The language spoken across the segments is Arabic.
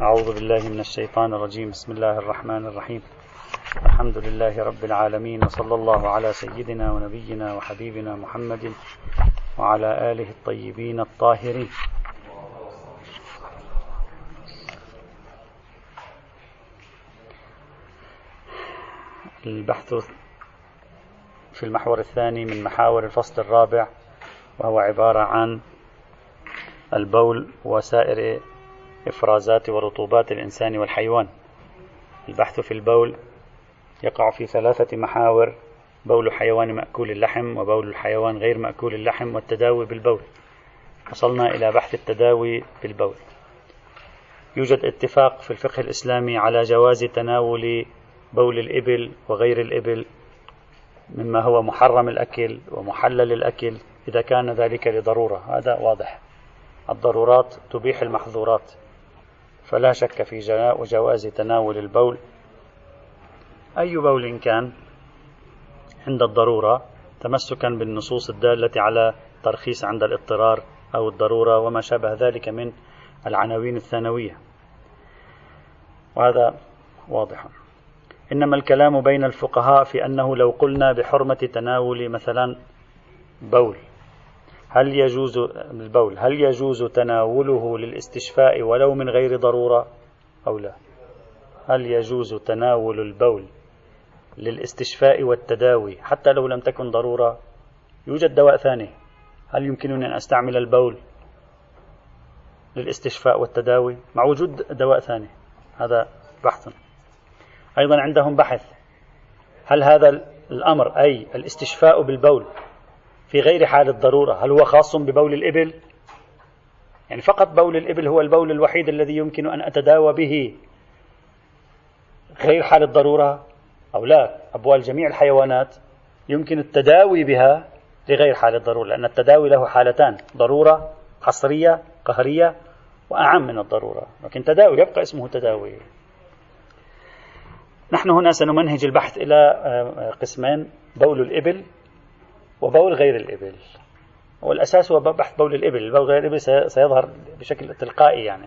أعوذ بالله من الشيطان الرجيم. بسم الله الرحمن الرحيم. الحمد لله رب العالمين، وصلى الله على سيدنا ونبينا وحبيبنا محمد وعلى آله الطيبين الطاهرين. البحث في المحور الثاني من محاور الفصل الرابع، وهو عبارة عن البول وسائر إفرازات ورطوبات الإنسان والحيوان. البحث في البول يقع في 3 محاور: بول الحيوان مأكول اللحم، وبول الحيوان غير مأكول اللحم، والتداوي بالبول. وصلنا إلى بحث التداوي بالبول. يوجد اتفاق في الفقه الإسلامي على جواز تناول بول الإبل وغير الإبل مما هو محرم الأكل ومحلل الأكل إذا كان ذلك لضرورة. هذا واضح، الضرورات تبيح المحظورات، فلا شك في جواز تناول البول، أي بول كان، عند الضرورة تمسكا بالنصوص الدالة على ترخيص عند الاضطرار أو الضرورة وما شابه ذلك من العناوين الثانوية، وهذا واضح. إنما الكلام بين الفقهاء في أنه لو قلنا بحرمة تناول مثلا بول، هل يجوز تناوله للاستشفاء ولو من غير ضرورة أو لا؟ هل يجوز تناول البول للاستشفاء والتداوي حتى لو لم تكن ضرورة؟ يوجد دواء ثاني، هل يمكنني أن أستعمل البول للاستشفاء والتداوي مع وجود دواء ثاني؟ هذا بحث. أيضا عندهم بحث: هل هذا الأمر، أي الاستشفاء بالبول في غير حال الضرورة، هل هو خاص ببول الإبل؟ يعني فقط بول الإبل هو البول الوحيد الذي يمكن أن أتداوى به غير حال الضرورة أو لا؟ أبوال جميع الحيوانات يمكن التداوي بها لغير حال الضرورة، لأن التداوي له حالتان: ضرورة حصرية قهرية، وأعم من الضرورة، لكن تداوي يبقى اسمه تداوي. نحن هنا سنمنهج البحث إلى قسمين: بول الإبل وبول غير الإبل. والأساس هو بحث بول الإبل، بول غير الإبل سيظهر بشكل تلقائي. يعني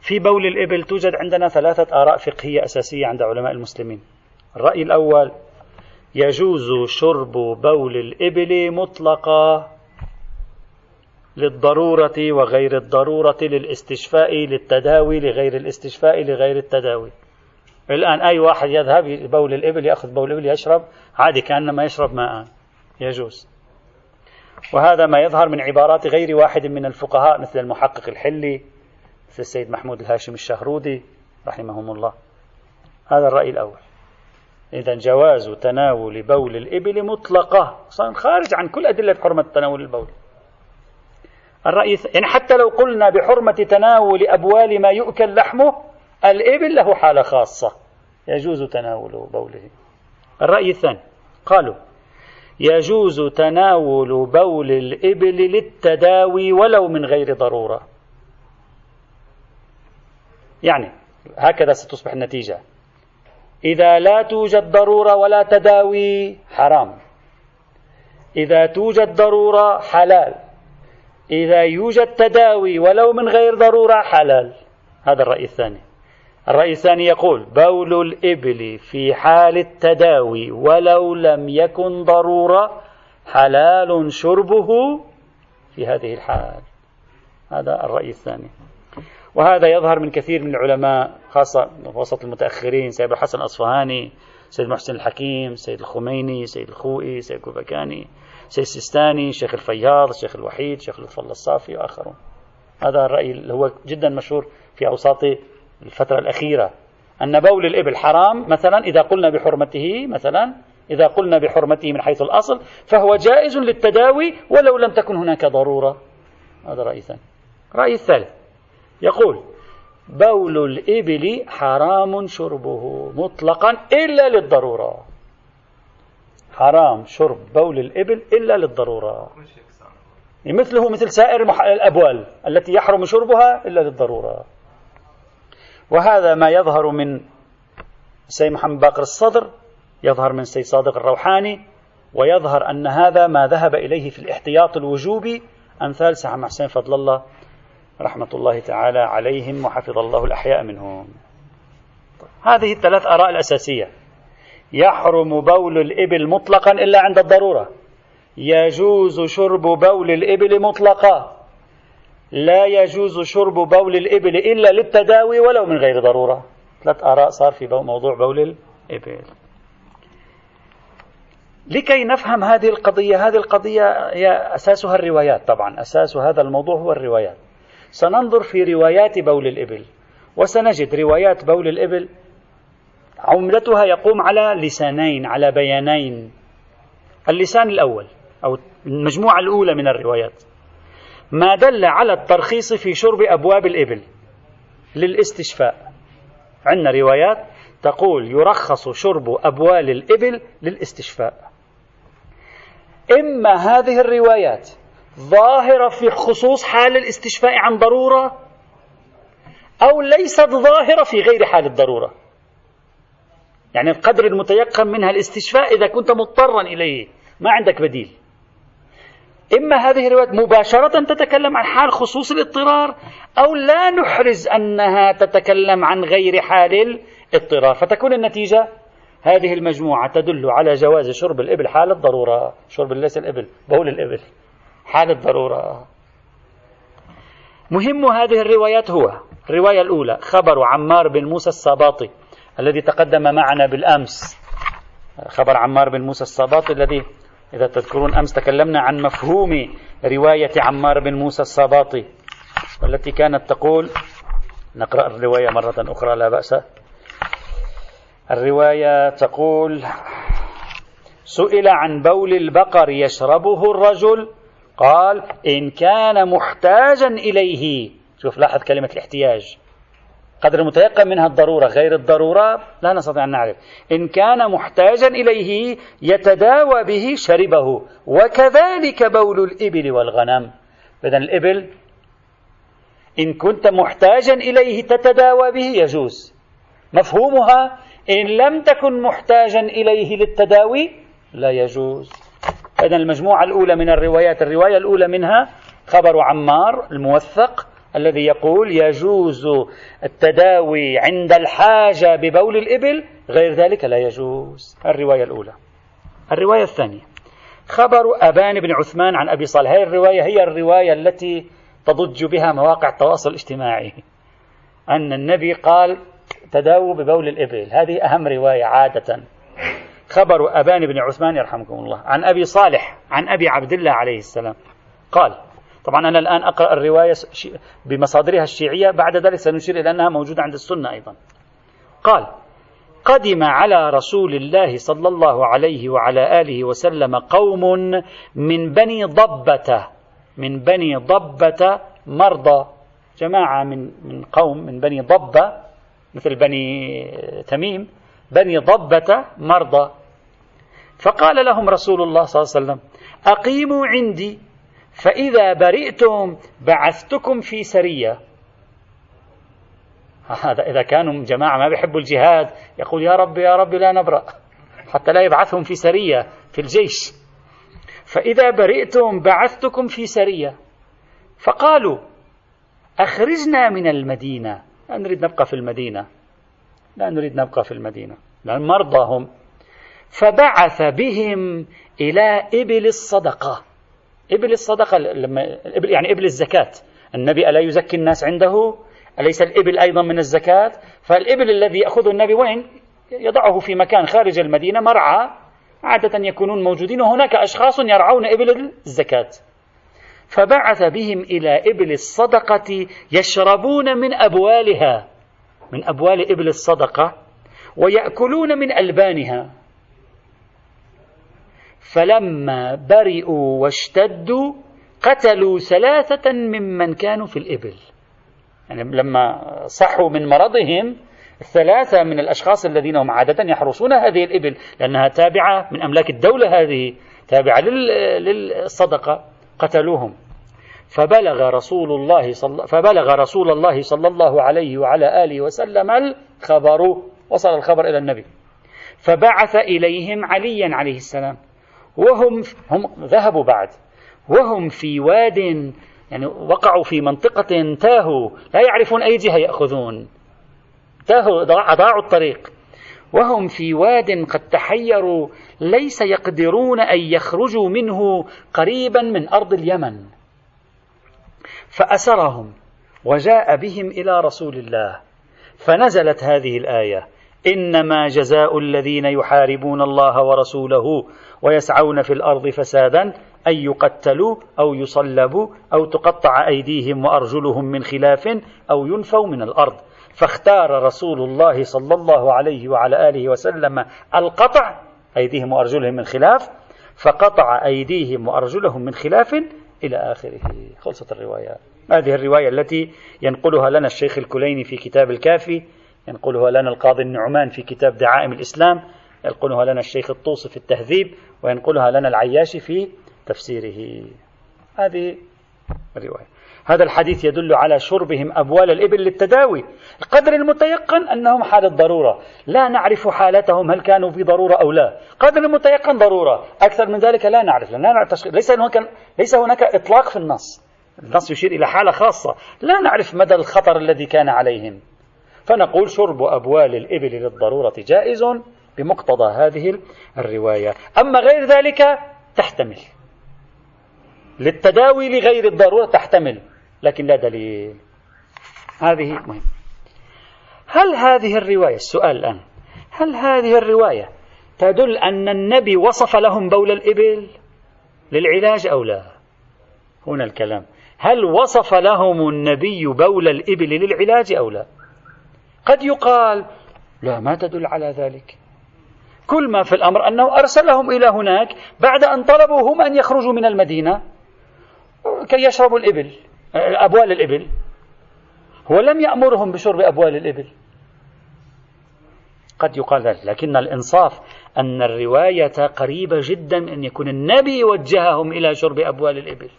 في بول الإبل توجد عندنا 3 آراء فقهية أساسية عند علماء المسلمين. الرأي الأول: يجوز شرب بول الإبل مطلقا للضرورة وغير الضرورة، للاستشفاء للتداوي، لغير الاستشفاء لغير التداوي. الآن أي واحد يذهب بول الإبل، يأخذ بول الإبل يشرب عادي كأنما يشرب ماء، يجوز. وهذا ما يظهر من عبارات غير واحد من الفقهاء، مثل المحقق الحلي، مثل السيد محمود الهاشم الشهرودي رحمهم الله. هذا الرأي الأول. إذا جواز تناول بول الإبل مطلقة، خارج عن كل أدلة بحرمة تناول البول. الرأي يعني حتى لو قلنا بحرمة تناول أبوال ما يؤكل لحمه، الإبل له حالة خاصة يجوز تناول بوله. الرأي الثاني قالوا: يجوز تناول بول الإبل للتداوي ولو من غير ضرورة. يعني هكذا ستصبح النتيجة: إذا لا توجد ضرورة ولا تداوي حرام، إذا توجد ضرورة حلال، إذا يوجد تداوي ولو من غير ضرورة حلال. هذا الرأي الثاني. الرأي الثاني يقول: بول الإبل في حال التداوي ولو لم يكن ضرورة حلال شربه في هذه الحال. هذا الرأي الثاني. وهذا يظهر من كثير من العلماء، خاصة وسط المتأخرين: سيد الحسن الأصفهاني، سيد محسن الحكيم، سيد الخميني، سيد الخوئي، سيد كوبكاني، سيد السيستاني، شيخ الفياض، شيخ الوحيد، شيخ لطف الله الصافي، وآخرون. هذا الرأي اللي هو جدا مشهور في أوساط الفترة الأخيرة، أن بول الإبل حرام مثلا إذا قلنا بحرمته، مثلا إذا قلنا بحرمته من حيث الأصل فهو جائز للتداوي ولو لم تكن هناك ضرورة. هذا رأي ثاني. رأي الثالث يقول: بول الإبل حرام شربه مطلقا إلا للضرورة. حرام شرب بول الإبل إلا للضرورة، مثله مثل سائر الأبوال التي يحرم شربها إلا للضرورة. وهذا ما يظهر من سيد محمد باقر الصدر، يظهر من سيد صادق الروحاني، ويظهر أن هذا ما ذهب إليه في الاحتياط الوجوبي أمثال سيد حسين فضل الله رحمة الله تعالى عليهم وحفظ الله الأحياء منهم. هذه الثلاث آراء الأساسية: يحرم بول الإبل مطلقا إلا عند الضرورة، يجوز شرب بول الإبل مطلقا، لا يجوز شرب بول الإبل إلا للتداوي ولو من غير ضرورة. ثلاث آراء صار في موضوع بول الإبل. لكي نفهم هذه القضية، هذه القضية هي أساسها الروايات، طبعا أساس هذا الموضوع هو الروايات. سننظر في روايات بول الإبل، وسنجد روايات بول الإبل عمدتها يقوم على لسانين، على بيانين. اللسان الأول أو المجموعة الأولى من الروايات: ما دل على الترخيص في شرب أبواب الإبل للاستشفاء. عندنا روايات تقول يرخص شرب أبوال الإبل للاستشفاء. إما هذه الروايات ظاهرة في خصوص حال الاستشفاء عن ضرورة، أو ليست ظاهرة في غير حال الضرورة، يعني القدر المتيقن منها الاستشفاء إذا كنت مضطرا إليه ما عندك بديل. إما هذه الروايات مباشرة تتكلم عن حال خصوص الاضطرار، أو لا نحرز أنها تتكلم عن غير حال الاضطرار، فتكون النتيجة هذه المجموعة تدل على جواز شرب الإبل حال الضرورة، شرب ليس الإبل، بول الإبل حال الضرورة. مهم هذه الروايات هو الرواية الأولى، خبر عمار بن موسى السباطي الذي تقدم معنا بالأمس. خبر عمار بن موسى السباطي الذي إذا تذكرون أمس تكلمنا عن مفهوم رواية عمار بن موسى السباطي، والتي كانت تقول، نقرأ الرواية مرة أخرى لا بأس. الرواية تقول: سئل عن بول البقر يشربه الرجل، قال: إن كان محتاجا إليه. شوف، لاحظ كلمة الاحتياج، قدر متيقن منها الضرورة، غير الضرورة لا نستطيع أن نعرف. إن كان محتاجا إليه يتداوى به شربه، وكذلك بول الإبل والغنم. إذن الإبل إن كنت محتاجا إليه تتداوى به يجوز، مفهومها إن لم تكن محتاجا إليه للتداوي لا يجوز. إذن المجموعة الأولى من الروايات، الرواية الأولى منها خبر عمار الموثق الذي يقول يجوز التداوي عند الحاجة ببول الإبل، غير ذلك لا يجوز. الرواية الأولى. الرواية الثانية، خبر أبان بن عثمان عن أبي صالح. هذه الرواية هي الرواية التي تضج بها مواقع التواصل الاجتماعي أن النبي قال تداووا ببول الإبل. هذه أهم رواية عادة. خبر أبان بن عثمان يرحمكم الله عن أبي صالح عن أبي عبد الله عليه السلام قال. طبعا أنا الآن أقرأ الرواية بمصادرها الشيعية، بعد ذلك سنشير إلى أنها موجودة عند السنة أيضا. قال: قدم على رسول الله صلى الله عليه وعلى آله وسلم قوم من بني ضبة، من بني ضبة مرضى، جماعة من قوم من بني ضبة مثل بني تميم، بني ضبة مرضى. فقال لهم رسول الله صلى الله عليه وسلم: أقيموا عندي، فإذا برئتم بعثتكم في سرية. هذا إذا كانوا جماعة ما بيحبوا الجهاد يقول يا رب يا رب لا نبرأ، حتى لا يبعثهم في سرية في الجيش. فإذا برئتم بعثتكم في سرية، فقالوا أخرجنا من المدينة، لا نريد نبقى في المدينة، لا نريد نبقى في المدينة، لأن مرضاهم. فبعث بهم إلى إبل الصدقة. إبل الصدقة يعني إبل الزكاة. النبي ألا يزكي الناس عنده؟ أليس الإبل أيضا من الزكاة؟ فالإبل الذي يأخذه النبي وين؟ يضعه في مكان خارج المدينة، مرعى عادة يكونون موجودين، وهناك أشخاص يرعون إبل الزكاة. فبعث بهم إلى إبل الصدقة يشربون من أبوالها، من أبوال إبل الصدقة، ويأكلون من ألبانها. فلما برئوا واشتدوا قتلوا 3 ممن كانوا في الإبل. يعني لما صحوا من مرضهم 3 من الأشخاص الذين هم عادة يحرسون هذه الإبل، لأنها تابعة من أملاك الدولة، هذه تابعة للصدقة، قتلوهم. فبلغ رسول الله صلى الله عليه وعلى آله وسلم الخبر، وصل الخبر إلى النبي، فبعث إليهم عليا عليه السلام. وهم ذهبوا بعد، وهم في واد يعني وقعوا في منطقة تاهوا لا يعرفون أي جهة يأخذون، تاهوا أضاعوا الطريق، وهم في واد قد تحيروا ليس يقدرون أن يخرجوا منه قريبا من أرض اليمن. فأسرهم وجاء بهم إلى رسول الله فنزلت هذه الآية: إنما جزاء الذين يحاربون الله ورسوله ويسعون في الأرض فسادا أن يقتلوا أو يصلبوا أو تقطع أيديهم وأرجلهم من خلاف أو ينفوا من الأرض. فاختار رسول الله صلى الله عليه وعلى آله وسلم القطع أيديهم وأرجلهم من خلاف، فقطع أيديهم وأرجلهم من خلاف إلى آخره. خلصت الرواية. هذه الرواية التي ينقلها لنا الشيخ الكليني في كتاب الكافي، ينقلها لنا القاضي النعمان في كتاب دعائم الإسلام، ينقلها لنا الشيخ الطوسي في التهذيب، وينقلها لنا العياشي في تفسيره. هذه الرواية. هذا الحديث يدل على شربهم أبوال الإبل للتداوي، القدر المتيقن أنهم حالة ضرورة، لا نعرف حالتهم هل كانوا في ضرورة أو لا، قدر المتيقن ضرورة، أكثر من ذلك لا نعرف، لا نعرف تشخيص، ليس هناك إطلاق في النص، النص يشير إلى حالة خاصة، لا نعرف مدى الخطر الذي كان عليهم، فنقول شرب أبوال الإبل للضرورة جائز بمقتضى هذه الرواية، أما غير ذلك تحتمل، للتداوي لغير الضرورة تحتمل، لكن لا دليل. هذه مهم. هل هذه الرواية، السؤال الآن، هل هذه الرواية تدل أن النبي وصف لهم بول الإبل للعلاج أو لا؟ هنا الكلام، هل وصف لهم النبي بول الإبل للعلاج أو لا؟ قد يقال لا، ما تدل على ذلك، كل ما في الأمر أنه أرسلهم إلى هناك بعد أن طلبوا هم أن يخرجوا من المدينة كي يشربوا الإبل، أبوال الإبل، هو لم يأمرهم بشرب أبوال الإبل. قد يقال ذلك، لكن الإنصاف أن الرواية قريبة جدا أن يكون النبي وجههم إلى شرب أبوال الإبل.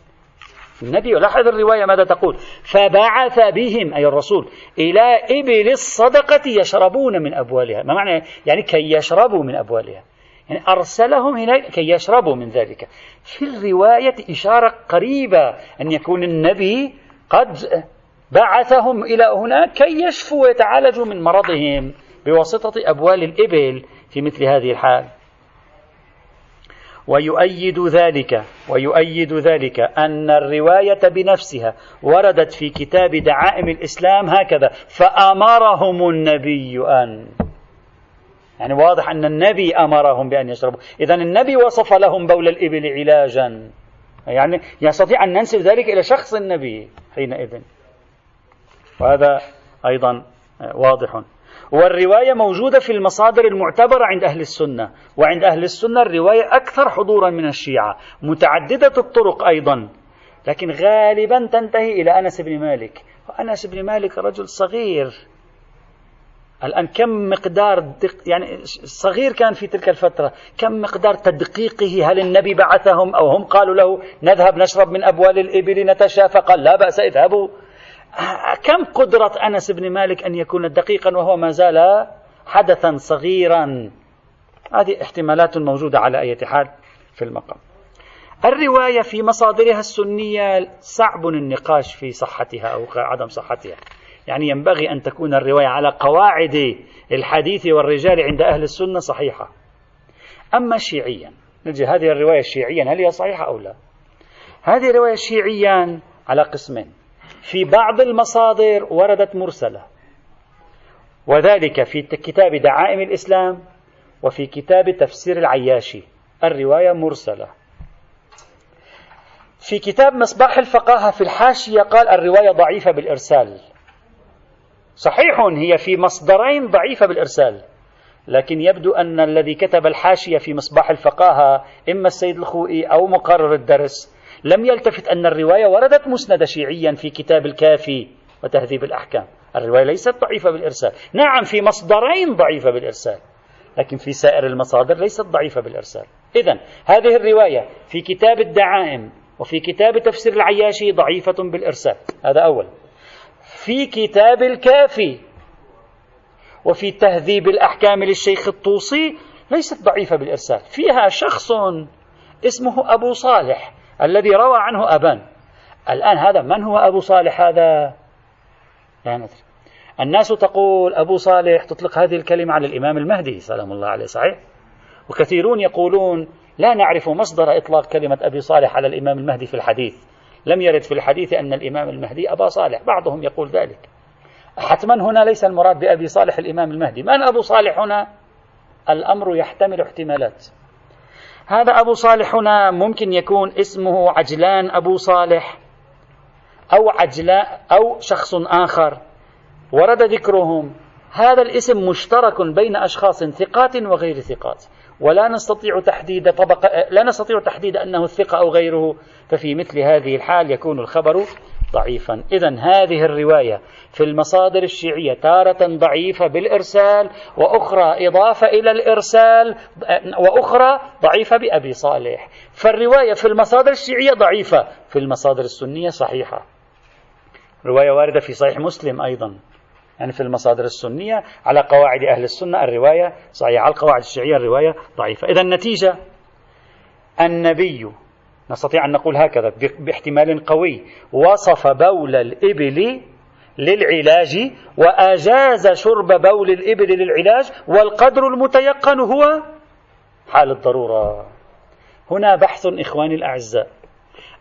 النبي، لاحظ الرواية ماذا تقول: فبعث بهم، أي الرسول، إلى إبل الصدقة يشربون من أبوالها. ما معنى يعني كي يشربوا من أبوالها؟ يعني أرسلهم هناك كي يشربوا من ذلك. في الرواية إشارة قريبة أن يكون النبي قد بعثهم إلى هناك كي يشفوا ويتعالجوا من مرضهم بواسطة أبوال الإبل في مثل هذه الحال. ويؤيد ذلك أن الرواية بنفسها وردت في كتاب دعائم الإسلام هكذا: فأمرهم النبي أن، يعني واضح أن النبي أمرهم بأن يشربوا، إذن النبي وصف لهم بول الإبل علاجا، يعني يستطيع أن ننسب ذلك إلى شخص النبي حينئذ، وهذا أيضا واضح. والرواية موجودة في المصادر المعتبرة عند أهل السنة، وعند أهل السنة الرواية أكثر حضورا من الشيعة، متعددة الطرق أيضا، لكن غالبا تنتهي إلى أنس بن مالك، وأنس بن مالك رجل صغير. الآن كم مقدار يعني صغير كان في تلك الفترة، كم مقدار تدقيقه، هل النبي بعثهم أو هم قالوا له نذهب نشرب من أبوال الإبل نتشافى، قال لا بأس اذهبوا. كم قدرة أنس بن مالك أن يكون دقيقا وهو ما زال حدثا صغيرا؟ هذه احتمالات موجودة على أي حال في المقام. الرواية في مصادرها السنية صعب النقاش في صحتها أو عدم صحتها، يعني ينبغي أن تكون الرواية على قواعد الحديث والرجال عند أهل السنة صحيحة. أما شيعيا، نجي هذه الرواية شيعيا هل هي صحيحة أو لا؟ هذه الرواية شيعيا على قسمين: في بعض المصادر وردت مرسلة، وذلك في كتاب دعائم الإسلام وفي كتاب تفسير العياشي، الرواية مرسلة. في كتاب مصباح الفقاهة في الحاشية قال الرواية ضعيفة بالإرسال. صحيح، هي في مصدرين ضعيفة بالإرسال، لكن يبدو أن الذي كتب الحاشية في مصباح الفقاهة إما السيد الخوئي أو مقرر الدرس لم يلتفت أن الرواية وردت مسند شيعيا في كتاب الكافي وتهذيب الأحكام. الرواية ليست ضعيفة بالإرسال، نعم في مصدرين ضعيفة بالإرسال، لكن في سائر المصادر ليست ضعيفة بالإرسال. إذن هذه الرواية في كتاب الدعائم وفي كتاب تفسير العياشي ضعيفة بالإرسال، هذا أول. في كتاب الكافي وفي تهذيب الأحكام للشيخ الطوسي ليست ضعيفة بالإرسال، فيها شخص اسمه أبو صالح الذي روى عنه أبان، الآن هذا من هو أبو صالح هذا؟ لا ندري. الناس تقول أبو صالح، تطلق هذه الكلمة على الإمام المهدي سلام الله عليه، صحيح؟ وكثيرون يقولون لا نعرف مصدر إطلاق كلمة أبي صالح على الإمام المهدي في الحديث، لم يرد في الحديث أن الإمام المهدي أبا صالح، بعضهم يقول ذلك. حتما هنا ليس المراد بأبي صالح الإمام المهدي، من أبو صالح هنا؟ الأمر يحتمل احتمالات. هذا أبو صالح هنا ممكن يكون اسمه عجلان أبو صالح أو عجلان أو شخص آخر ورد ذكرهم. هذا الاسم مشترك بين أشخاص ثقات وغير ثقات، ولا نستطيع تحديد أنه الثقة أو غيره، ففي مثل هذه الحال يكون الخبر ضعيفا. إذن هذه الرواية في المصادر الشيعية تارة ضعيفة بالإرسال، وأخرى إضافة إلى الإرسال، وأخرى ضعيفة بأبي صالح. فالرواية في المصادر الشيعية ضعيفة، في المصادر السنية صحيحة. رواية واردة في صحيح مسلم أيضا، يعني في المصادر السنية على قواعد أهل السنة الرواية صحيحة، على القواعد الشيعية الرواية ضعيفة. إذا النتيجة النبي، نستطيع أن نقول هكذا باحتمال قوي، وصف بول الإبل للعلاج وأجاز شرب بول الإبل للعلاج، والقدر المتيقن هو حال الضرورة. هنا بحث إخواني الأعزاء،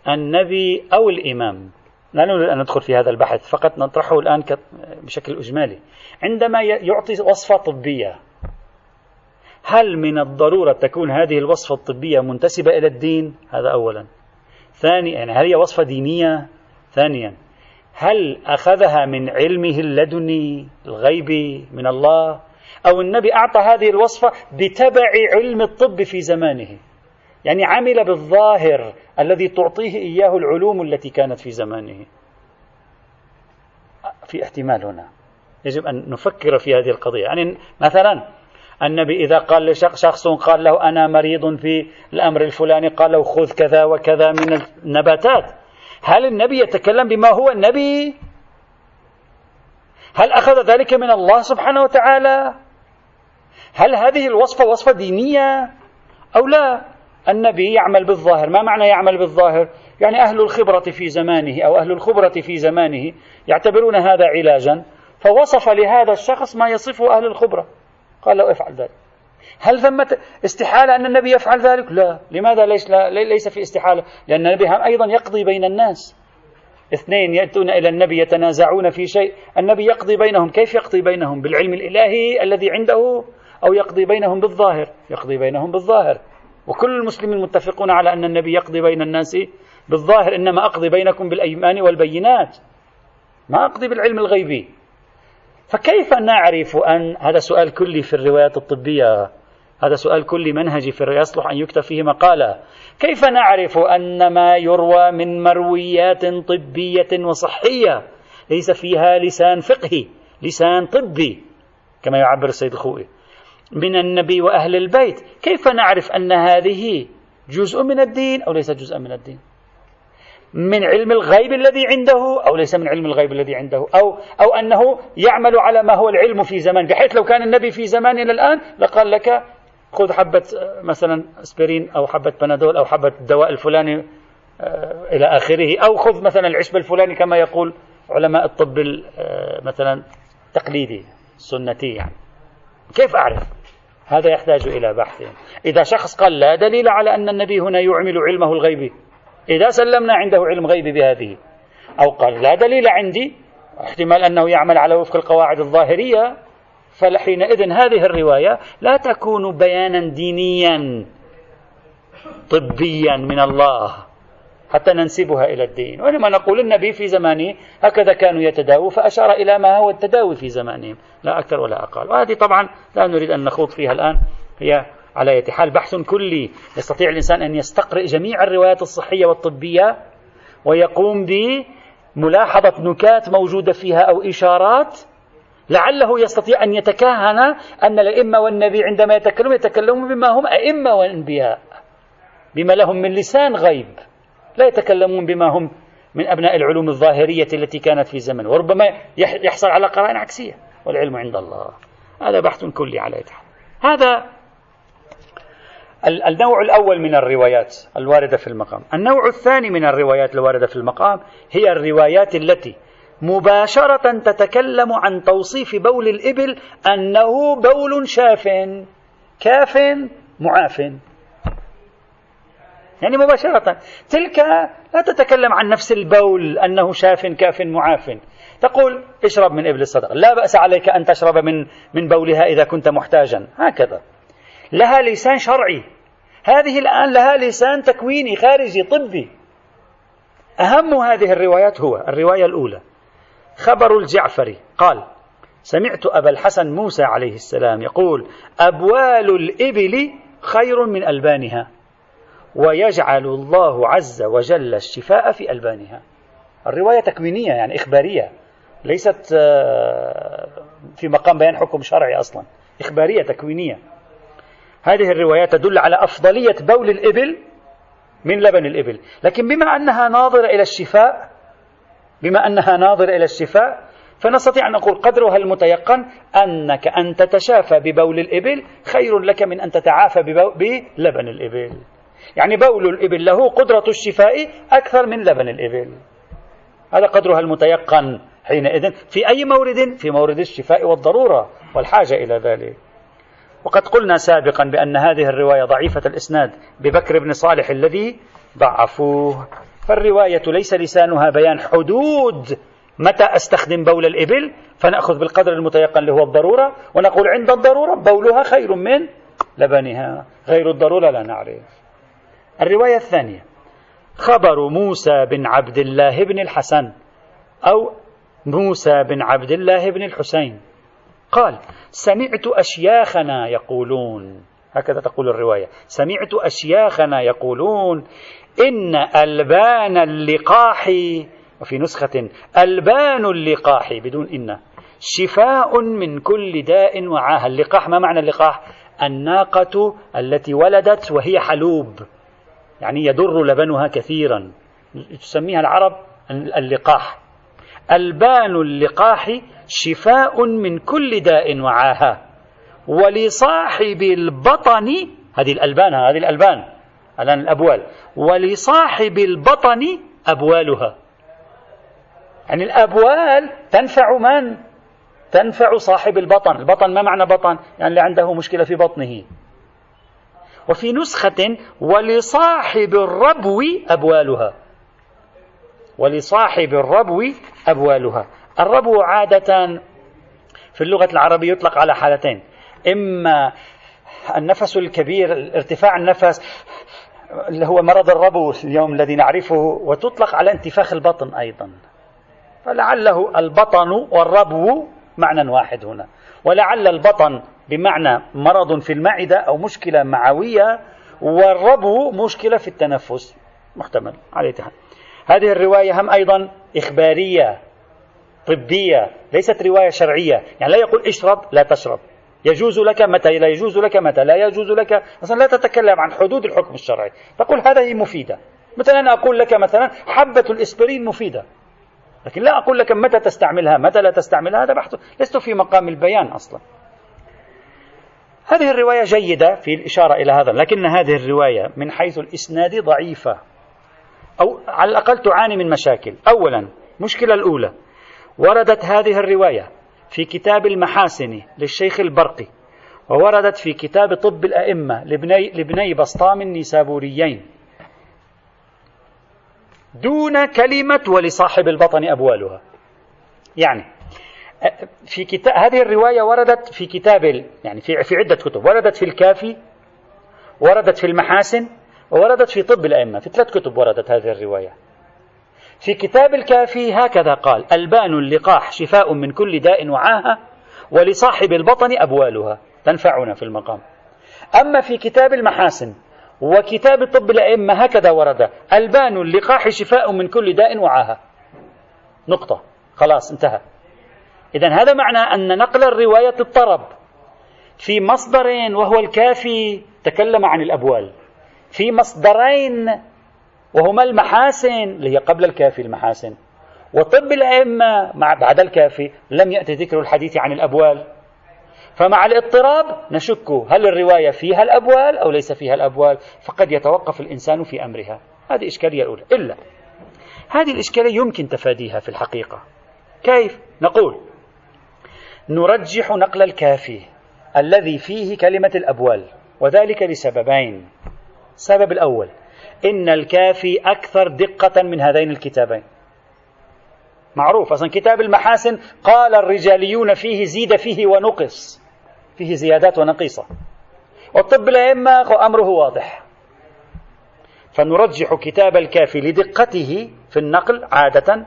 النبي أو الإمام، لا نريد أن ندخل في هذا البحث، فقط نطرحه الآن بشكل إجمالي. عندما يعطي وصفة طبية، هل من الضرورة تكون هذه الوصفة الطبية منتسبة إلى الدين؟ هذا أولا. ثانيا، هل هي وصفة دينية؟ ثانيا، هل أخذها من علمه اللدني الغيبي من الله، أو النبي أعطى هذه الوصفة بتبع علم الطب في زمانه؟ يعني عمل بالظاهر الذي تعطيه إياه العلوم التي كانت في زمانه. في احتمال هنا يجب أن نفكر في هذه القضية. يعني مثلا النبي إذا قال لشخص، قال له أنا مريض في الأمر الفلاني، قال له خذ كذا وكذا من النباتات، هل النبي يتكلم بما هو النبي؟ هل أخذ ذلك من الله سبحانه وتعالى؟ هل هذه الوصفة وصفة دينية أو لا؟ النبي يعمل بالظاهر. ما معنى يعمل بالظاهر؟ يعني أهل الخبرة في زمانه أو أهل الخبرة في زمانه يعتبرون هذا علاجا، فوصف لهذا الشخص ما يصفه أهل الخبرة، قال له افعل ذلك. هل ثمة استحالة أن النبي يفعل ذلك؟ لا. لماذا ليس في استحالة؟ لأن النبي أيضا يقضي بين الناس، اثنين يأتون إلى النبي يتنازعون في شيء، النبي يقضي بينهم. كيف يقضي بينهم؟ بالعلم الإلهي الذي عنده، أو يقضي بينهم بالظاهر؟ يقضي بينهم بالظاهر، وكل المسلمين متفقون على أن النبي يقضي بين الناس بالظاهر، إنما أقضي بينكم بالأيمان والبينات، ما أقضي بالعلم الغيبي. فكيف نعرف أن هذا سؤال كلي في الروايات الطبية، هذا سؤال كلي منهجي في الرواية، يصلح أن يكتب فيه مقالة. كيف نعرف أن ما يروى من مرويات طبية وصحية ليس فيها لسان فقهي، لسان طبي كما يعبر السيد الخوئي، من النبي وأهل البيت، كيف نعرف أن هذه جزء من الدين أو ليس جزء من الدين، من علم الغيب الذي عنده أو ليس من علم الغيب الذي عنده، أو أنه يعمل على ما هو العلم في زمان، بحيث لو كان النبي في زماننا الآن لقال لك خذ حبة مثلا اسبرين أو حبة بنادول أو حبة الدواء الفلاني إلى آخره، أو خذ مثلا العشب الفلاني كما يقول علماء الطب مثلا تقليدي سنتي. يعني كيف أعرف؟ هذا يحتاج إلى بحث. إذا شخص قال لا دليل على أن النبي هنا يعمل علمه الغيبي، إذا سلمنا عنده علم غيبي بهذه، أو قال لا دليل عندي، احتمال أنه يعمل على وفق القواعد الظاهرية، فحينئذ هذه الرواية لا تكون بيانا دينيا طبيا من الله حتى ننسبها إلى الدين، وإنما نقول النبي في زمانه هكذا كانوا يتداووا، فأشار إلى ما هو التداوي في زمانهم، لا أكثر ولا أقل. وهذه طبعا لا نريد أن نخوض فيها الآن، هي على أي حال بحث كلي، يستطيع الإنسان أن يستقرئ جميع الروايات الصحية والطبية ويقوم بملاحظة نكات موجودة فيها أو إشارات، لعله يستطيع أن يتكهن أن الأئمة والنبي عندما يتكلمون بما هم أئمة وأنبياء، بما لهم من لسان غيب، لا يتكلمون بما هم من أبناء العلوم الظاهرية التي كانت في زمن، وربما يحصل على قرائن عكسية، والعلم عند الله. هذا بحث كلي على يتحمل. هذا النوع الأول من الروايات الواردة في المقام. النوع الثاني من الروايات الواردة في المقام هي الروايات التي مباشرة تتكلم عن توصيف بول الإبل أنه بول شاف كاف معاف، يعني مباشرة. تلك لا تتكلم عن نفس البول أنه شاف كاف معاف، تقول اشرب من إبل الصدق، لا بأس عليك أن تشرب من بولها إذا كنت محتاجا. هكذا لها لسان شرعي، هذه الآن لها لسان تكويني خارجي طبي. أهم هذه الروايات هو الرواية الأولى، خبر الجعفري قال: سمعت أبا الحسن موسى عليه السلام يقول: أبوال الإبل خير من ألبانها، ويجعل الله عز وجل الشفاء في ألبانها. الرواية تكوينية، يعني إخبارية، ليست في مقام بيان حكم شرعي أصلا، إخبارية تكوينية. هذه الرواية تدل على أفضلية بول الإبل من لبن الإبل، لكن بما أنها ناظرة إلى الشفاء، بما أنها ناظرة إلى الشفاء، فنستطيع أن نقول قدرها المتيقن أنك أن تتشافى ببول الإبل خير لك من أن تتعافى بلبن الإبل. يعني بول الإبل له قدرة الشفاء أكثر من لبن الإبل، هذا قدرها المتيقن حينئذ. في أي مورد؟ في مورد الشفاء والضرورة والحاجة إلى ذلك. وقد قلنا سابقا بأن هذه الرواية ضعيفة الإسناد ببكر بن صالح الذي ضعفوه، فالرواية ليس لسانها بيان حدود متى أستخدم بول الإبل، فنأخذ بالقدر المتيقن اللي هو الضرورة، ونقول عند الضرورة بولها خير من لبنها، غير الضرورة لا نعرف. الرواية الثانية خبر موسى بن عبد الله بن الحسن أو موسى بن عبد الله بن الحسين قال: سمعت أشياخنا يقولون، هكذا تقول الرواية، سمعت أشياخنا يقولون: إن ألبان اللقاح، وفي نسخة ألبان اللقاح بدون إن، شفاء من كل داء وعاه. اللقاح، ما معنى اللقاح؟ الناقة التي ولدت وهي حلوب، يعني يدر لبنها كثيرا، تسميها العرب اللقاح. ألبان اللقاح شفاء من كل داء وعاها، ولصاحب البطن، هذه الألبان، هذه الألبان الآن الأبوال، ولصاحب البطن أبوالها. يعني الأبوال تنفع من؟ تنفع صاحب البطن. البطن ما معنى بطن؟ يعني اللي عنده مشكلة في بطنه. وفي نسخة ولصاحب الربو أبوالها، ولصاحب الربو أبوالها. الربو عادة في اللغة العربية يطلق على حالتين: إما النفس الكبير، ارتفاع النفس اللي هو مرض الربو اليوم الذي نعرفه، وتطلق على انتفاخ البطن أيضا، فلعله البطن والربو معنى واحد هنا، ولعل البطن بمعنى مرض في المعدة أو مشكلة معوية، والربو مشكلة في التنفس، محتمل عليه تحديد. هذه الرواية هم أيضا إخبارية طبية، ليست رواية شرعية، يعني لا يقول اشرب لا تشرب، يجوز لك متى، لا يجوز لك متى، لا يجوز لك، أصلا لا تتكلم عن حدود الحكم الشرعي. تقول هذه مفيدة، مثلا أنا أقول لك مثلا حبة الإسبرين مفيدة، لكن لا أقول لك متى تستعملها متى لا تستعملها، هذا بحث لست في مقام البيان أصلا. هذه الرواية جيدة في الإشارة إلى هذا، لكن هذه الرواية من حيث الإسناد ضعيفة، أو على الأقل تعاني من مشاكل. أولا، مشكلة الأولى، وردت هذه الرواية في كتاب المحاسن للشيخ البرقي، ووردت في كتاب طب الأئمة لابني بسطام النيسابوريين، دون كلمة ولصاحب البطن أبوالها. يعني في كتاب، هذه الرواية وردت في كتاب، يعني في عدة كتب، وردت في الكافي، وردت في المحاسن، ووردت في طب الأئمة، في 3 كتب وردت هذه الرواية. في كتاب الكافي هكذا قال: ألبان اللقاح شفاء من كل داء وعاها، ولصاحب البطن أبوالها، تنفعنا في المقام. أما في كتاب المحاسن وكتاب طب الأئمة هكذا ورد: ألبان اللقاح شفاء من كل داء وعاها، نقطة، خلاص انتهى. إذن هذا معنى أن نقل الرواية اضطرب، في مصدر وهو الكافي تكلم عن الأبوال، في مصدرين وهما المحاسن اللي هي قبل الكافي المحاسن، وطب الأئمة بعد الكافي لم يأتي ذكر الحديث عن الأبوال، فمع الاضطراب نشك هل الرواية فيها الأبوال أو ليس فيها الأبوال، فقد يتوقف الإنسان في أمرها. هذه الإشكالية الأولى. إلا هذه الإشكالية يمكن تفاديها في الحقيقة. كيف؟ نقول نرجح نقل الكافي الذي فيه كلمة الأبوال، وذلك لسببين. السبب الأول إن الكافي أكثر دقة من هذين الكتابين، معروف أصلا كتاب المحاسن قال الرجاليون فيه زيد فيه ونقص، فيه زيادات ونقيصة، والطب الأئمة أمره واضح. فنرجح كتاب الكافي لدقته في النقل عادة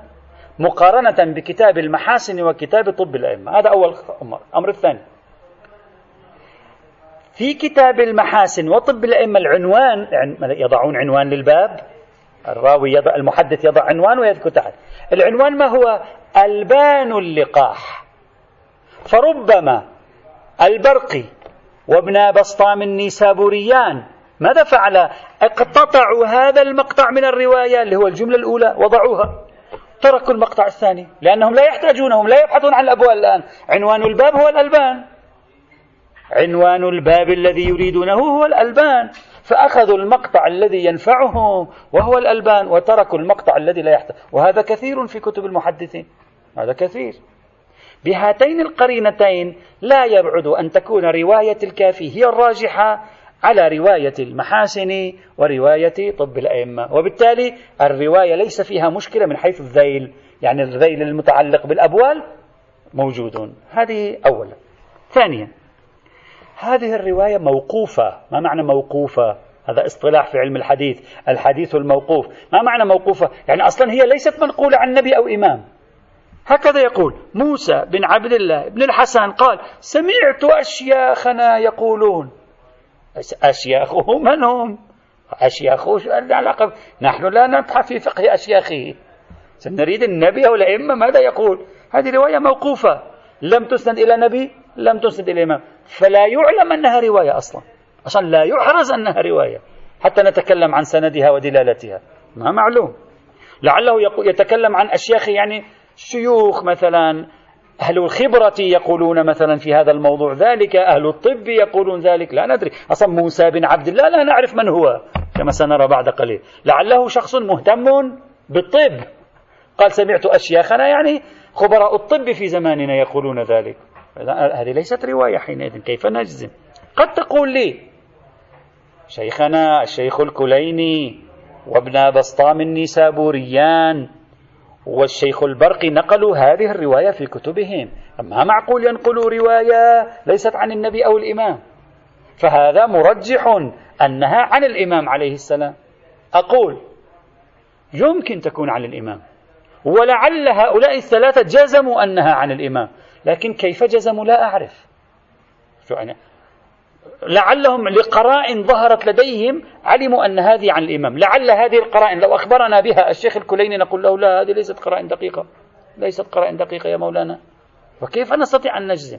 مقارنة بكتاب المحاسن وكتاب طب الأئمة. هذا أول أمر. الأمر الثاني، في كتاب المحاسن وطب الأئمة العنوان، يضعون عنوان للباب، الراوي يضع، المحدث يضع عنوان ويذكر تحت العنوان ما هو ألبان اللقاح. فربما البرقي وابن بسطام النيسابوريان ماذا فعل؟ اقتطعوا هذا المقطع من الرواية اللي هو الجملة الأولى وضعوها، تركوا المقطع الثاني لأنهم لا يحتاجونهم، لا يبحثون عن الأبوال الآن. عنوان الباب هو الألبان، عنوان الباب الذي يريدونه هو الألبان، فأخذوا المقطع الذي ينفعهم وهو الألبان، وتركوا المقطع الذي لا يحتاج. وهذا كثير في كتب المحدثين، هذا كثير. بهاتين القرينتين لا يبعد أن تكون رواية الكافي هي الراجحة على رواية المحاسن ورواية طب الأئمة، وبالتالي الرواية ليس فيها مشكلة من حيث الذيل، يعني الذيل المتعلق بالأبوال موجود. هذه أولا. ثانيا، هذه الرواية موقوفة. ما معنى موقوفة؟ هذا اصطلاح في علم الحديث، الحديث الموقوف. ما معنى موقوفة؟ يعني أصلا هي ليست منقولة عن نبي أو إمام. هكذا يقول موسى بن عبد الله بن الحسن قال سمعت أشياخنا يقولون. أشياخه من هم؟ أشياخه العلاقة، نحن لا نبحث في فقه أشياخه، نريد النبي أو الأئمة ماذا يقول. هذه رواية موقوفة، لم تسند إلى نبي، لم تسند إلى إمام، فلا يعلم أنها رواية أصلا، عشان لا يحرز أنها رواية حتى نتكلم عن سندها ودلالتها، ما معلوم. لعله يتكلم عن أشياخ، يعني شيوخ مثلا أهل الخبرة يقولون مثلا في هذا الموضوع ذلك، أهل الطب يقولون ذلك، لا ندري. أصلا موسى بن عبد الله لا نعرف من هو كما سنرى بعد قليل، لعله شخص مهتم بالطب قال سمعت أشياخنا، يعني خبراء الطب في زماننا يقولون ذلك. هذه ليست رواية حينئذ، كيف نجزم؟ قد تقول لي شيخنا الشيخ الكليني وابن بسطام النيسابوريان والشيخ البرقي نقلوا هذه الرواية في كتبهم، أما معقول ينقلوا رواية ليست عن النبي أو الإمام، فهذا مرجح أنها عن الإمام عليه السلام. أقول يمكن تكون عن الإمام، ولعل هؤلاء الثلاثة جزموا أنها عن الإمام، لكن كيف جزموا لا أعرف. لعلهم لقراء ظهرت لديهم علموا أن هذه عن الإمام، لعل هذه القراء لو أخبرنا بها الشيخ الكليني نقول له لا، هذه ليست قراء دقيقة، ليست قراء دقيقة يا مولانا. وكيف نستطيع أن نجزم؟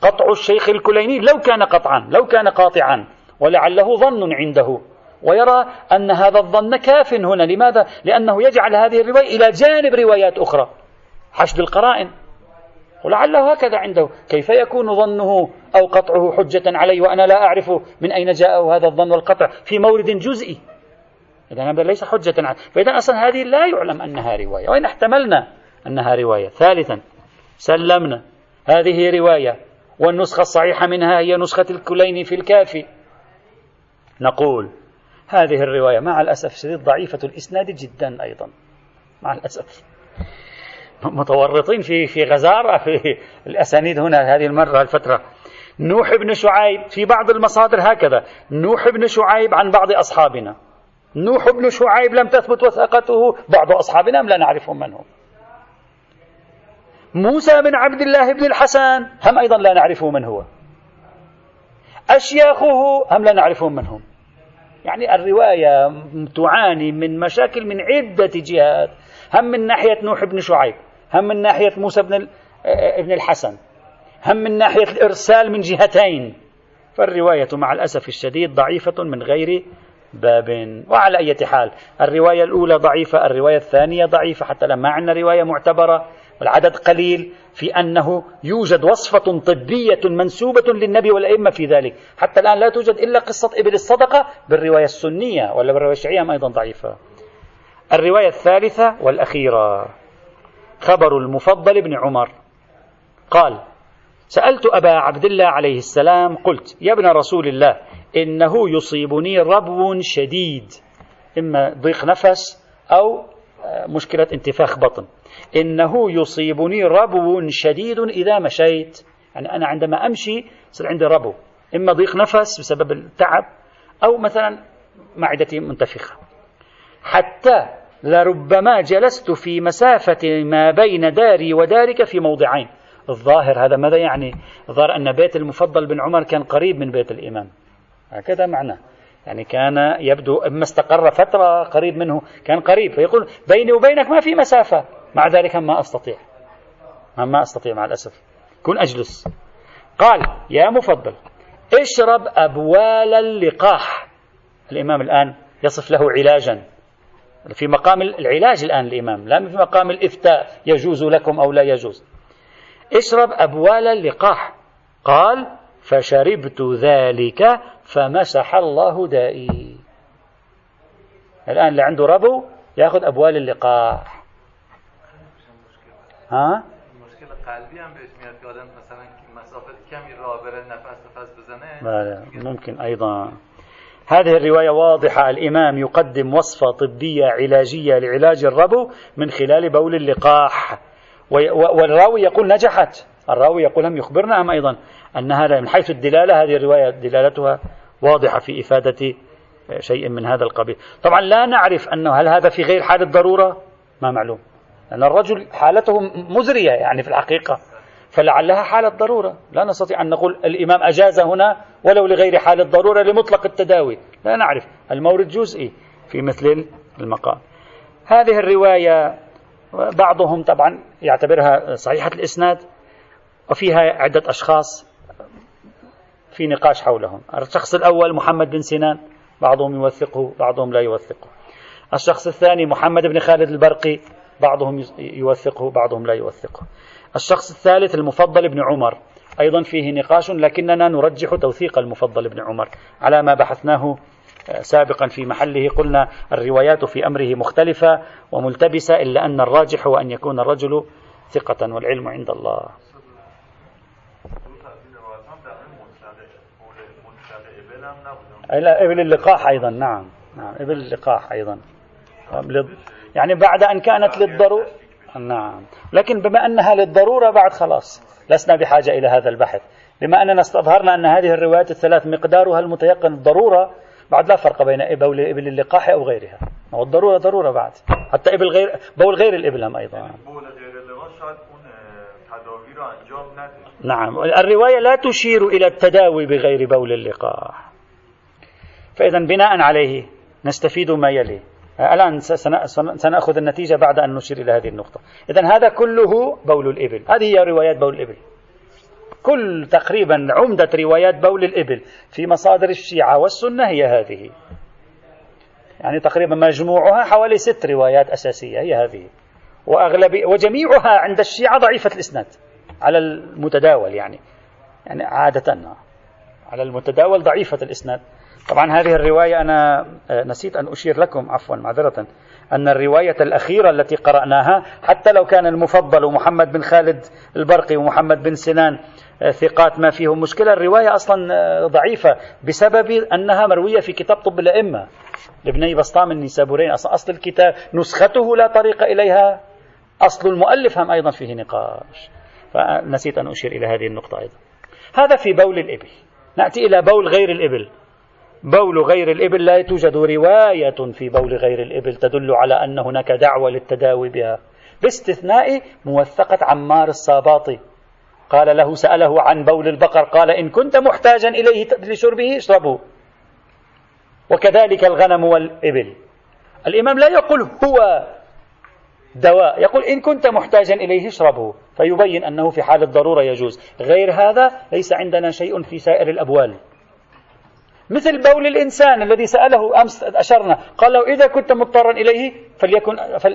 قطع الشيخ الكليني لو كان قطعا، لو كان قاطعا، ولعله ظن عنده ويرى أن هذا الظن كاف هنا. لماذا؟ لأنه يجعل هذه الرواية إلى جانب روايات أخرى، حشد القرائن، ولعله هكذا عنده. كيف يكون ظنه أو قطعه حجة علي وأنا لا أعرف من أين جاء هذا الظن والقطع في مورد جزئي؟ إذن هذا ليس حجة علي. فإذا أصلا هذه لا يعلم أنها رواية، وإن احتملنا أنها رواية. ثالثا، سلمنا هذه رواية والنسخة الصحيحة منها هي نسخة الكليني في الكافي، نقول هذه الرواية مع الأسف الشديد ضعيفة الإسناد جدا أيضا، مع الأسف متورطين في غزارة في الأسانيد هنا هذه المرة الفترة. نوح بن شعيب في بعض المصادر هكذا، نوح بن شعيب عن بعض أصحابنا، نوح بن شعيب لم تثبت وثاقته، بعض أصحابنا لا نعرفهم من هم. موسى بن عبد الله بن الحسن هم أيضا لا نعرفه من هو، أشياخه هم لا نعرفهم من هم. يعني الرواية تعاني من مشاكل من عدة جهات، هم من ناحية نوح بن شعيب، هم من ناحية موسى بن الحسن، هم من ناحية الإرسال من جهتين. فالرواية مع الأسف الشديد ضعيفة من غير باب. وعلى أي حال الرواية الأولى ضعيفة، الرواية الثانية ضعيفة، حتى لما عندنا رواية معتبرة والعدد قليل، في أنه يوجد وصفة طبية منسوبة للنبي والأئمة في ذلك. حتى الآن لا توجد إلا قصة إبل الصدقة بالرواية السنية، ولا بالرواية الشيعية أيضا ضعيفة. الرواية الثالثة والأخيرة خبر المفضل بن عمر قال: سألت أبا عبد الله عليه السلام قلت: يا ابن رسول الله، إنه يصيبني ربو شديد، إما ضيق نفس أو مشكلة انتفاخ بطن، إنه يصيبني ربو شديد إذا مشيت، يعني أنا عندما أمشي يصير عندي ربو، إما ضيق نفس بسبب التعب أو مثلا معدتي منتفخة، حتى لربما جلست في مسافة ما بين داري ودارك في موضعين. الظاهر هذا ماذا يعني؟ الظاهر أن بيت المفضل بن عمر كان قريب من بيت الإمام، هكذا معناه، يعني كان يبدو إما استقر فترة قريب منه، كان قريب، فيقول بيني وبينك ما في مسافة، مع ذلك ما أستطيع مع الأسف كن أجلس. قال: يا مفضل، اشرب أبوال اللقاح. الإمام الآن يصف له علاجا، في مقام العلاج الآن الإمام، لا في مقام الإفتاء يجوز لكم أو لا يجوز. اشرب أبوال اللقاح. قال: فشربت ذلك فمسح الله دائي. الآن اللي عنده ربو يأخذ أبوال اللقاح. مشكلة قلبي هم بهش میاد که آدم مثلا مسافه کمی راه بره نفس بزنه، ممكن أيضا. هذه الرواية واضحة، الإمام يقدم وصفة طبية علاجية لعلاج الربو من خلال بول اللقاح، والراوي يقول نجحت. الراوي يقول هم يخبرنا هم أيضا أن هذا من حيث الدلالة، هذه الرواية دلالتها واضحة في إفادة شيء من هذا القبيل. طبعا لا نعرف أنه هل هذا في غير حالة ضرورة، ما معلوم، لأن الرجل حالته مزرية يعني في الحقيقة، فلعلها حالة ضرورة. لا نستطيع أن نقول الإمام أجاز هنا ولو لغير حالة ضرورة لمطلق التداوي، لا نعرف، المورد جزئي في مثل المقام. هذه الرواية بعضهم طبعا يعتبرها صحيحة الإسناد، وفيها عدة أشخاص في نقاش حولهم. الشخص الأول محمد بن سنان، بعضهم يوثقه بعضهم لا يوثقه. الشخص الثاني محمد بن خالد البرقي، بعضهم يوثقه بعضهم لا يوثقه. الشخص الثالث المفضل بن عمر، أيضا فيه نقاش، لكننا نرجح توثيق المفضل بن عمر على ما بحثناه سابقا في محله. قلنا الروايات في أمره مختلفة وملتبسة، إلا أن الراجح هو أن يكون الرجل ثقة، والعلم عند الله. إبل اللقاح أيضا، نعم إبل اللقاح أيضا، يعني بعد أن كانت للضرورة، نعم، لكن بما أنها للضرورة بعد خلاص لسنا بحاجة إلى هذا البحث، لما أننا استظهرنا أن هذه الروايات الثلاث مقدارها المتيقن الضرورة، بعد لا فرق بين إبل اللقاح أو غيرها، والضرورة ضرورة بعد، حتى إبل غير بول غير الإبل هم أيضا، نعم، الرواية لا تشير إلى التداوي بغير بول اللقاح. فإذا بناء عليه نستفيد ما يلي. الآن سنأخذ النتيجة بعد أن نشير إلى هذه النقطة. إذن هذا كله بول الإبل، هذه هي روايات بول الإبل، كل تقريبا عمدة روايات بول الإبل في مصادر الشيعة والسنة هي هذه، يعني تقريبا مجموعها حوالي 6 روايات أساسية هي هذه، وجميعها عند الشيعة ضعيفة الإسناد على المتداول، يعني عادة على المتداول ضعيفة الإسناد. طبعا هذه الرواية أنا نسيت أن أشير لكم، عفوا معذرة، أن الرواية الأخيرة التي قرأناها، حتى لو كان المفضل ومحمد بن خالد البرقي ومحمد بن سنان ثقات ما فيهم مشكلة، الرواية أصلا ضعيفة بسبب أنها مروية في كتاب طب الأئمة لابني بسطام النيسابورين، أصل الكتاب نسخته لا طريق إليها، أصل المؤلف هم أيضا فيه نقاش، فنسيت أن أشير إلى هذه النقطة أيضا. هذا في بول الإبل. نأتي إلى بول غير الإبل. بول غير الإبل لا توجد رواية في بول غير الإبل تدل على أن هناك دعوة للتداوي بها، باستثناء موثقة عمار الصاباطي، قال له سأله عن بول البقر قال إن كنت محتاجا إليه لشربه اشربه، وكذلك الغنم والإبل. الإمام لا يقول هو دواء، يقول إن كنت محتاجا إليه اشربه، فيبين أنه في حال الضرورة يجوز. غير هذا ليس عندنا شيء في سائر الأبوال، مثل بول الإنسان الذي سأله أمس أشرنا، قال له إذا كنت مضطرا إليه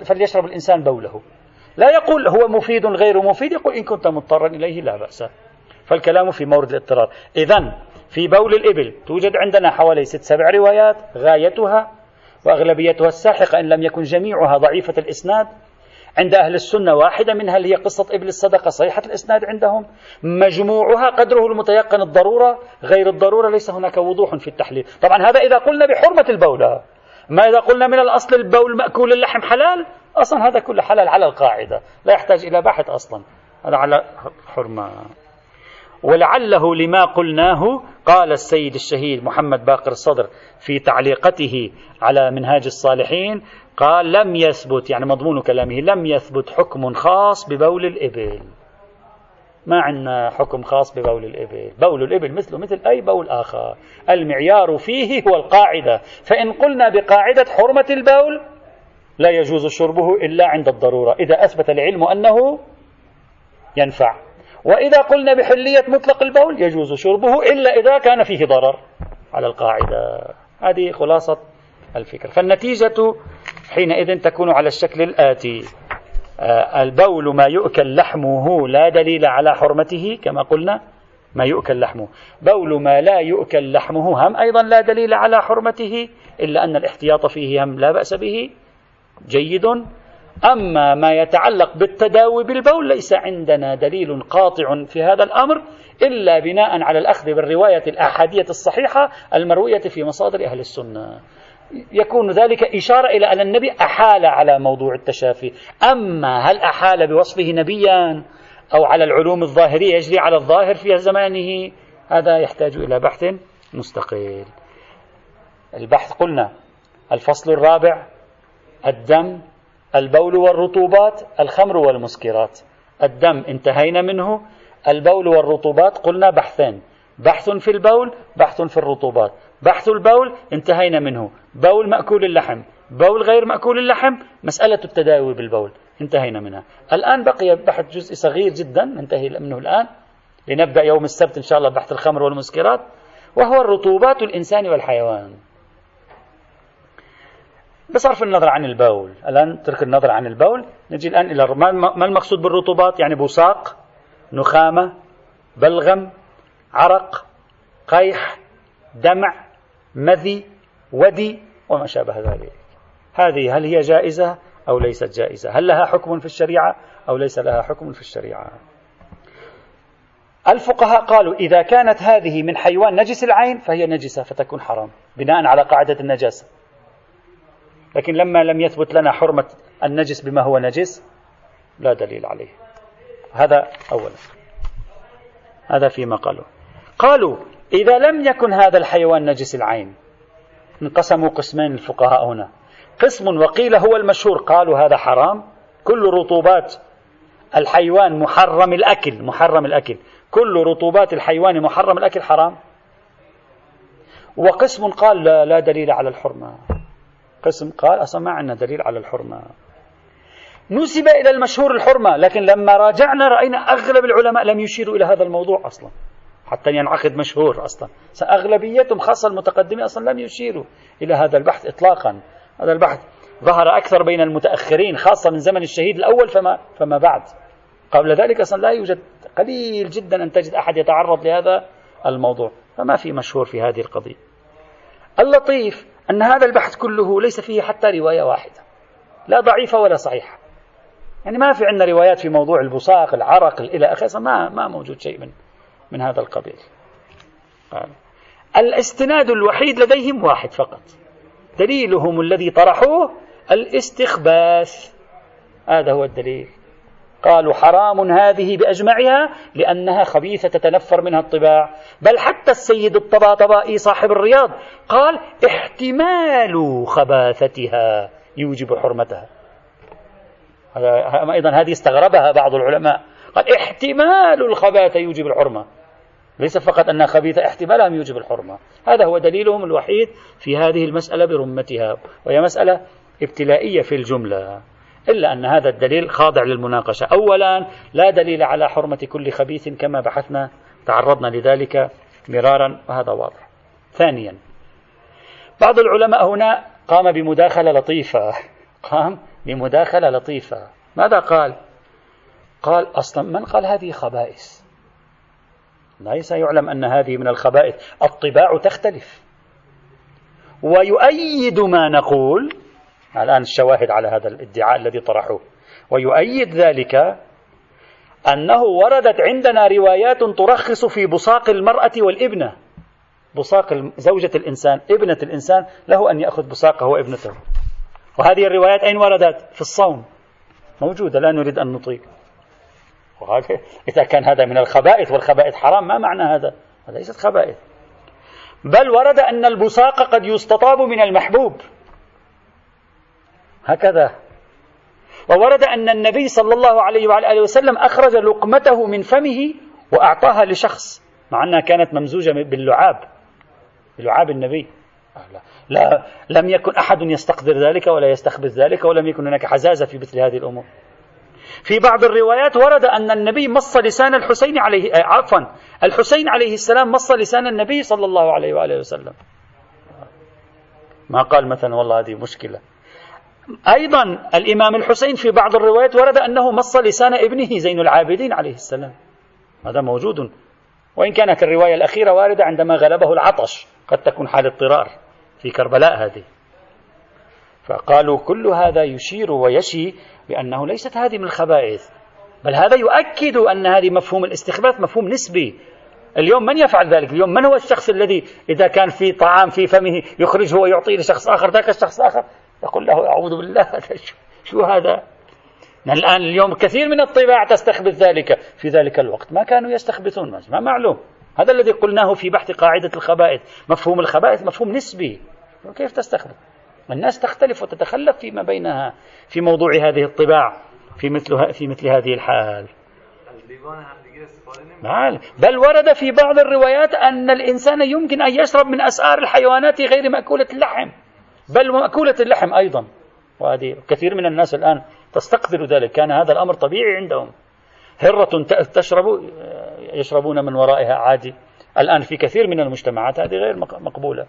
فليشرب الإنسان بوله، لا يقول هو مفيد غير مفيد، يقول إن كنت مضطرا إليه لا بأس. فالكلام في مورد الاضطرار. إذن في بول الإبل توجد عندنا حوالي 6-7 روايات، غايتها وأغلبيتها الساحقة إن لم يكن جميعها ضعيفة الإسناد. عند أهل السنة واحدة منها اللي هي قصة إبل الصدقة صحيحة الإسناد عندهم، مجموعها قدره المتيقن الضرورة، غير الضرورة ليس هناك وضوح في التحليل. طبعا هذا إذا قلنا بحرمة البولة، ما إذا قلنا من الأصل البول مأكول اللحم حلال، أصلا هذا كله حلال على القاعدة، لا يحتاج إلى بحث أصلا، هذا على حرمة. ولعله لما قلناه قال السيد الشهيد محمد باقر الصدر في تعليقته على منهاج الصالحين، قال لم يثبت، يعني مضمون كلامه، لم يثبت حكم خاص ببول الإبل. ما عندنا حكم خاص ببول الإبل، بول الإبل مثله مثل أي بول آخر، المعيار فيه هو القاعدة. فإن قلنا بقاعدة حرمة البول لا يجوز شربه إلا عند الضرورة إذا أثبت العلم أنه ينفع، وإذا قلنا بحلية مطلق البول يجوز شربه إلا إذا كان فيه ضرر على القاعدة. هذه خلاصة الفكر. فالنتيجة حينئذ تكون على الشكل الآتي: البول ما يؤكل لحمه لا دليل على حرمته، كما قلنا ما يؤكل لحمه. بول ما لا يؤكل لحمه هم أيضا لا دليل على حرمته، إلا أن الاحتياط فيه هم لا بأس به، جيد. أما ما يتعلق بالتداوي بالبول ليس عندنا دليل قاطع في هذا الأمر، إلا بناء على الأخذ بالرواية الأحادية الصحيحة المروية في مصادر أهل السنة، يكون ذلك إشارة إلى أن النبي أحال على موضوع التشافي. أما هل أحال بوصفه نبيا أو على العلوم الظاهرية يجري على الظاهر في زمانه، هذا يحتاج إلى بحث مستقل. البحث قلنا الفصل الرابع: الدم، البول والرطوبات، الخمر والمسكرات. الدم انتهينا منه، البول والرطوبات قلنا بحثان: بحث في البول، بحث في الرطوبات. بحث البول انتهينا منه، بول مأكول اللحم، بول غير مأكول اللحم، مسألة التداوي بالبول انتهينا منها. الآن بقي بحث جزء صغير جدا ننتهي منه الآن، لنبدأ يوم السبت إن شاء الله بحث الخمر والمسكرات، وهو الرطوبات الإنسان والحيوان. بصرف النظر عن البول الآن، ترك النظر عن البول، نجي الآن إلى ما المقصود بالرطوبات، يعني بوساق، نخامة، بلغم، عرق، قيح، دمع، مذي، ودي، وما شابه ذلك. هذه هل هي جائزة أو ليست جائزة؟ هل لها حكم في الشريعة أو ليس لها حكم في الشريعة؟ الفقهاء قالوا إذا كانت هذه من حيوان نجس العين فهي نجسة فتكون حرام بناء على قاعدة النجاسة. لكن لما لم يثبت لنا حرمة النجس بما هو نجس لا دليل عليه. هذا أولا، هذا فيما قالوا. قالوا إذا لم يكن هذا الحيوان نجس العين، انقسموا قسمين الفقهاء هنا: قسم وقيل هو المشهور قالوا هذا حرام، كل رطوبات الحيوان محرم الأكل، محرم الأكل، كل رطوبات الحيوان محرم الأكل حرام. وقسم قال لا دليل على الحرمة، قسم قال أصلا ما عندنا دليل على الحرمة. نسب إلى المشهور الحرمة، لكن لما راجعنا رأينا أغلب العلماء لم يشيروا إلى هذا الموضوع أصلا حتى ينعقد مشهور أصلا، أغلبيتهم خاصة المتقدمين أصلا لم يشيروا إلى هذا البحث إطلاقا. هذا البحث ظهر أكثر بين المتأخرين خاصة من زمن الشهيد الأول فما بعد. قبل ذلك أصلا لا يوجد، قليل جدا أن تجد أحد يتعرض لهذا الموضوع، فما في مشهور في هذه القضية. اللطيف أن هذا البحث كله ليس فيه حتى رواية واحدة، لا ضعيفة ولا صحيحة، يعني ما في عندنا روايات في موضوع البصاق، العرق، إلى آخره، ما موجود شيء من هذا القبيل. الاستناد الوحيد لديهم واحد فقط، دليلهم الذي طرحوه الاستخباث، هذا هو الدليل. قالوا حرام هذه بأجمعها لأنها خبيثة تتنفر منها الطباع، بل حتى السيد الطباطبائي صاحب الرياض قال احتمال خباثتها يوجب حرمتها. أيضا هذه استغربها بعض العلماء، قال احتمال الخباثة يوجب الحرمة، ليس فقط أنها خبيثة، احتمالها يوجب الحرمة. هذا هو دليلهم الوحيد في هذه المسألة برمتها، وهي مسألة ابتلائية في الجملة، إلا أن هذا الدليل خاضع للمناقشة. أولا لا دليل على حرمة كل خبيث كما بحثنا، تعرضنا لذلك مرارا، وهذا واضح. ثانيا بعض العلماء هنا قام بمداخلة لطيفة، ماذا قال؟ قال أصلا من قال هذه خبائث؟ ليس يعلم أن هذه من الخبائث، الطباع تختلف. ويؤيد ما نقول الآن الشواهد على هذا الادعاء الذي طرحوه، ويؤيد ذلك أنه وردت عندنا روايات ترخص في بصاق المرأة والابنة، بصاق زوجة الإنسان ابنة الإنسان له أن يأخذ بصاقه وابنته. وهذه الروايات أين وردت؟ في الصوم، موجودة، لا نريد أن نطيل. وهذا إذا كان هذا من الخبائث والخبائث حرام، ما معنى هذا؟ هذا ليست خبائث. بل ورد أن البصاق قد يستطاب من المحبوب هكذا. وورد أن النبي صلى الله عليه وعلى آله وسلم أخرج لقمته من فمه وأعطاها لشخص، مع أنها كانت ممزوجة باللعاب، بلعاب النبي. لا، لم يكن أحد يستقدر ذلك ولا يستخبث ذلك، ولم يكن هناك حزازة في مثل هذه الأمور. في بعض الروايات ورد أن النبي مص لسان الحسين عليه، عفوا الحسين عليه السلام مص لسان النبي صلى الله عليه وآله وسلم، ما قال مثلا والله هذه مشكلة. أيضا الإمام الحسين في بعض الروايات ورد أنه مص لسان ابنه زين العابدين عليه السلام، هذا موجود، وإن كانت الرواية الأخيرة واردة عندما غلبه العطش، قد تكون حال اضطرار في كربلاء هذه. فقالوا كل هذا يشير ويشي بأنه ليست هذه من الخبائث، بل هذا يؤكد أن هذه مفهوم الاستخباث مفهوم نسبي. اليوم من يفعل ذلك؟ اليوم من هو الشخص الذي إذا كان في طعام في فمه يخرجه ويعطيه لشخص آخر؟ ذاك الشخص آخر يقول له أعوذ بالله، هذا شو هذا؟ الآن اليوم كثير من الطباع تستخبث ذلك، في ذلك الوقت ما كانوا يستخبثون، ما معلوم. هذا الذي قلناه في بحث قاعدة الخبائث، مفهوم الخبائث مفهوم نسبي، كيف تستخبث؟ الناس تختلف وتتخلف فيما بينها في موضوع هذه الطباع في مثل هذه الحال. بل ورد في بعض الروايات أن الإنسان يمكن أن يشرب من أسعار الحيوانات غير مأكولة اللحم، بل مأكولة اللحم أيضا، وهذه كثير من الناس الآن تستقدر ذلك، كان هذا الأمر طبيعي عندهم. هرة تشرب يشربون من ورائها عادي، الآن في كثير من المجتمعات هذه غير مقبولة.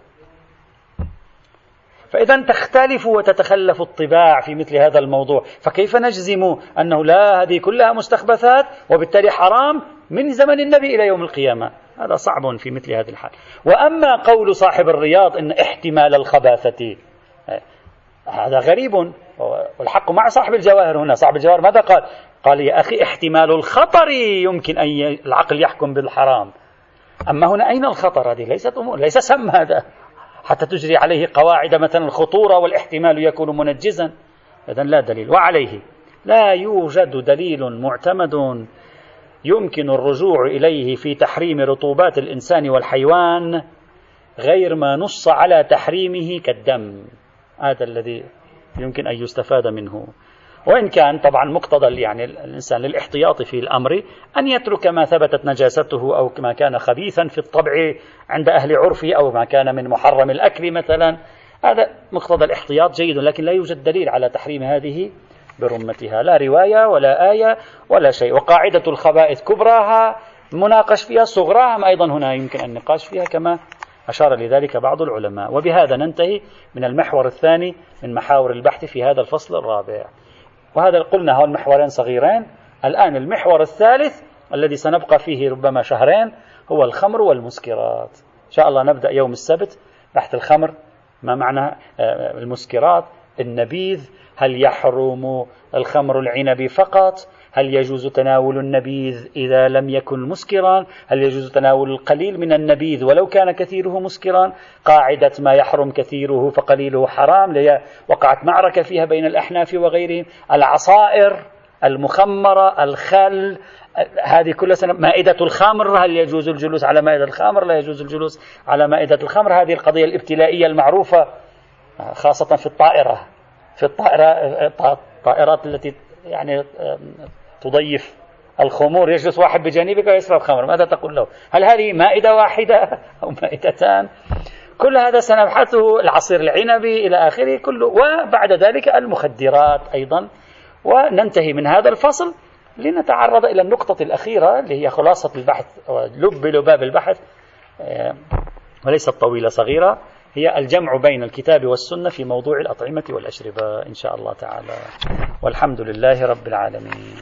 فإذا تختلف وتتخلف الطباع في مثل هذا الموضوع، فكيف نجزم أنه لا هذه كلها مستخبثات وبالتالي حرام من زمن النبي إلى يوم القيامة؟ هذا صعب في مثل هذا الحال. وأما قول صاحب الرياض إن احتمال الخباثة هذا غريب، والحق مع صاحب الجواهر هنا. صاحب الجواهر ماذا قال؟ قال يا أخي احتمال الخطر يمكن أن العقل يحكم بالحرام، أما هنا أين الخطر؟ هذه ليست أمور، ليس سم هذا حتى تجري عليه قواعد مثلا الخطورة والاحتمال يكون منجزا، إذن لا دليل. وعليه لا يوجد دليل معتمد يمكن الرجوع إليه في تحريم رطوبات الإنسان والحيوان غير ما نص على تحريمه كالدم، هذا الذي يمكن أن يستفاد منه. وإن كان طبعا مقتضى يعني الإنسان للاحتياط في الأمر أن يترك ما ثبتت نجاسته أو ما كان خبيثا في الطبع عند أهل عرفه، أو ما كان من محرم الأكل مثلا، هذا مقتضى الاحتياط جيد، لكن لا يوجد دليل على تحريم هذه برمتها، لا رواية ولا آية ولا شيء. وقاعدة الخبائث كبراها مناقش فيها، صغراها أيضا هنا يمكن النقاش فيها كما أشار لذلك بعض العلماء. وبهذا ننتهي من المحور الثاني من محاور البحث في هذا الفصل الرابع، وهذا قلنا هو المحوران صغيران. الآن المحور الثالث الذي سنبقى فيه ربما شهرين هو الخمر والمسكرات. إن شاء الله نبدأ يوم السبت بحث الخمر، ما معنى المسكرات، النبيذ، هل يحرم الخمر العنب فقط؟ هل يجوز تناول النبيذ إذا لم يكن مسكرا؟ هل يجوز تناول القليل من النبيذ ولو كان كثيره مسكرا؟ قاعدة ما يحرم كثيره فقليله حرام، وقعت معركة فيها بين الأحناف وغيرهم. العصائر المخمرة، الخل، هذه كل سنة. مائدة الخمر، هل يجوز الجلوس على مائدة الخمر؟ لا يجوز الجلوس على مائدة الخمر. هذه القضية الابتلائية المعروفة خاصة في الطائرة، الطائرات التي يعني تضيف الخمور، يجلس واحد بجانبك ويشرب خمر، ماذا تقول له؟ هل هذه مائدة واحدة أو مائدتان؟ كل هذا سنبحثه، العصير العنبي إلى آخره كله. وبعد ذلك المخدرات أيضا. وننتهي من هذا الفصل لنتعرض إلى النقطة الأخيرة اللي هي خلاصة البحث، لباب البحث، وليست طويلة صغيرة، هي الجمع بين الكتاب والسنة في موضوع الأطعمة والأشربة إن شاء الله تعالى. والحمد لله رب العالمين.